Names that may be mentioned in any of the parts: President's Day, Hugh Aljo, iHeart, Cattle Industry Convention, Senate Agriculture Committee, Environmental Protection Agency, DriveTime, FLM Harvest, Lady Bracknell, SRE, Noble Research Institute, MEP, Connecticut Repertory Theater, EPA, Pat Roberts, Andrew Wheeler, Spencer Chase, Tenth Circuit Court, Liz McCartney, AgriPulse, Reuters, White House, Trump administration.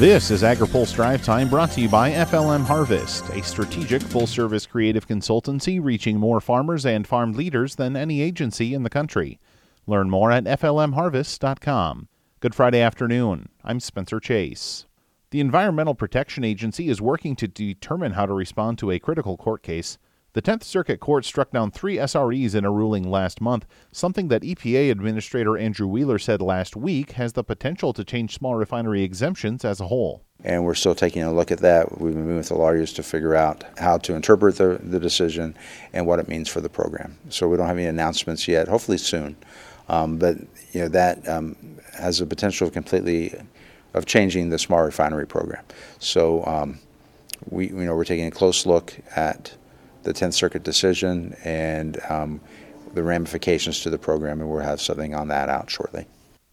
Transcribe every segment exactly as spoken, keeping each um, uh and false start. This is AgriPulse Drive Time, brought to you by F L M Harvest, a strategic, full-service creative consultancy reaching more farmers and farm leaders than any agency in the country. Learn more at F L M harvest dot com. Good Friday afternoon. I'm Spencer Chase. The Environmental Protection Agency is working to determine how to respond to a critical court case. The Tenth Circuit Court struck down three S R Es in a ruling last month, something that E P A Administrator Andrew Wheeler said last week has the potential to change small refinery exemptions as a whole. And we're still taking a look at that. We've been meeting with the lawyers to figure out how to interpret the, the decision and what it means for the program. So we don't have any announcements yet, hopefully soon. Um, but you know that um, has the potential of completely of changing the small refinery program. So um, we you know we're taking a close look at the Tenth Circuit decision and um, the ramifications to the program, and we'll have something on that out shortly.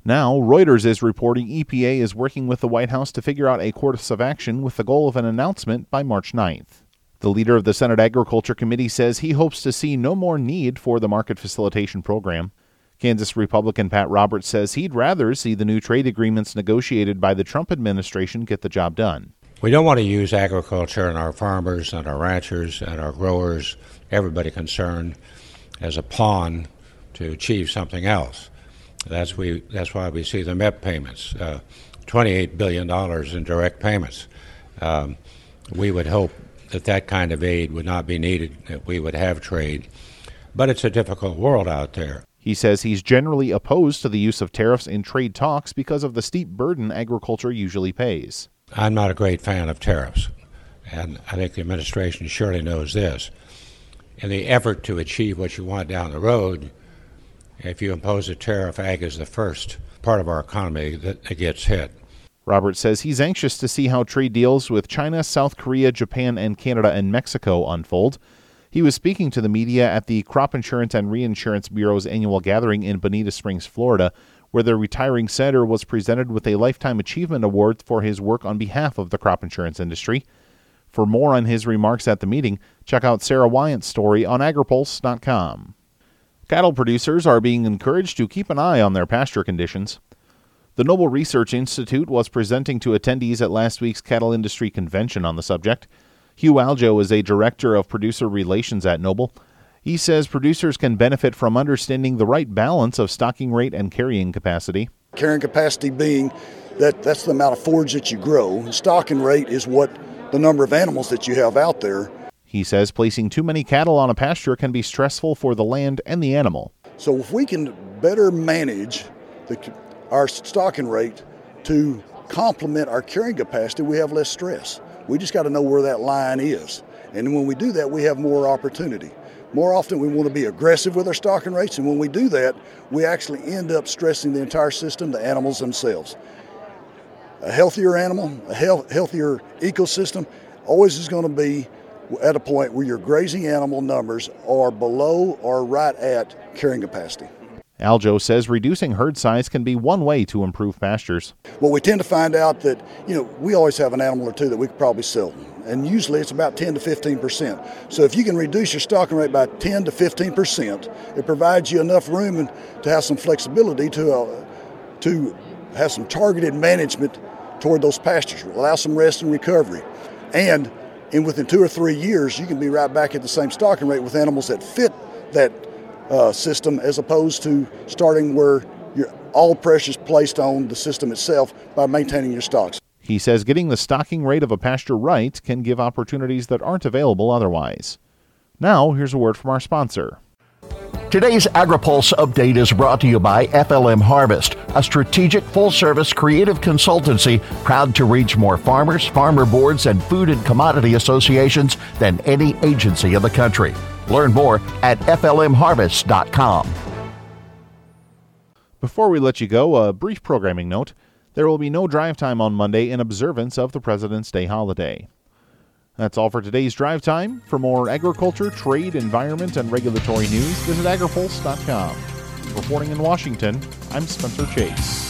Now, Reuters is reporting E P A is working with the White House to figure out a course of action with the goal of an announcement by March ninth. The leader of the Senate Agriculture Committee says he hopes to see no more need for the market facilitation program. Kansas Republican Pat Roberts says he'd rather see the new trade agreements negotiated by the Trump administration get the job done. We don't want to use agriculture and our farmers and our ranchers and our growers, everybody concerned, as a pawn to achieve something else. That's we. That's why we see the M E P payments, uh, twenty-eight billion dollars in direct payments. Um, we would hope that that kind of aid would not be needed, that we would have trade. But it's a difficult world out there. He says he's generally opposed to the use of tariffs in trade talks because of the steep burden agriculture usually pays. I'm not a great fan of tariffs, and I think the administration surely knows this. In the effort to achieve what you want down the road, if you impose a tariff, ag is the first part of our economy that gets hit. Robert says he's anxious to see how trade deals with China, South Korea, Japan, and Canada and Mexico unfold. He was speaking to the media at the Crop Insurance and Reinsurance Bureau's annual gathering in Bonita Springs, Florida, where the retiring senator was presented with a Lifetime Achievement Award for his work on behalf of the crop insurance industry. For more on his remarks at the meeting, check out Sarah Wyatt's story on agripulse dot com. Cattle producers are being encouraged to keep an eye on their pasture conditions. The Noble Research Institute was presenting to attendees at last week's Cattle Industry Convention on the subject. Hugh Aljo is a director of producer relations at Noble. He says producers can benefit from understanding the right balance of stocking rate and carrying capacity. Carrying capacity being that that's the amount of forage that you grow. And stocking rate is what the number of animals that you have out there. He says placing too many cattle on a pasture can be stressful for the land and the animal. So if we can better manage the, our stocking rate to complement our carrying capacity, we have less stress. We just got to know where that line is. And when we do that, we have more opportunity. More often we want to be aggressive with our stocking rates, and when we do that, we actually end up stressing the entire system, the animals themselves. A healthier animal, a health, healthier ecosystem always is going to be at a point where your grazing animal numbers are below or right at carrying capacity. Aljo says reducing herd size can be one way to improve pastures. Well, we tend to find out that, you know, we always have an animal or two that we could probably sell, and usually it's about ten to fifteen percent. So if you can reduce your stocking rate by ten to fifteen percent, it provides you enough room and to have some flexibility to uh, to have some targeted management toward those pastures, allow some rest and recovery. And, and within two or three years, you can be right back at the same stocking rate with animals that fit that Uh, system, as opposed to starting where your all pressure is placed on the system itself by maintaining your stocks. He says getting the stocking rate of a pasture right can give opportunities that aren't available otherwise. Now, here's a word from our sponsor. Today's AgriPulse update is brought to you by F L M Harvest, a strategic, full-service, creative consultancy proud to reach more farmers, farmer boards, and food and commodity associations than any agency in the country. Learn more at F L M harvest dot com. Before we let you go, a brief programming note. There will be no drive time on Monday in observance of the President's Day holiday. That's all for today's Drive Time. For more agriculture, trade, environment, and regulatory news, visit agripulse dot com. Reporting in Washington, I'm Spencer Chase.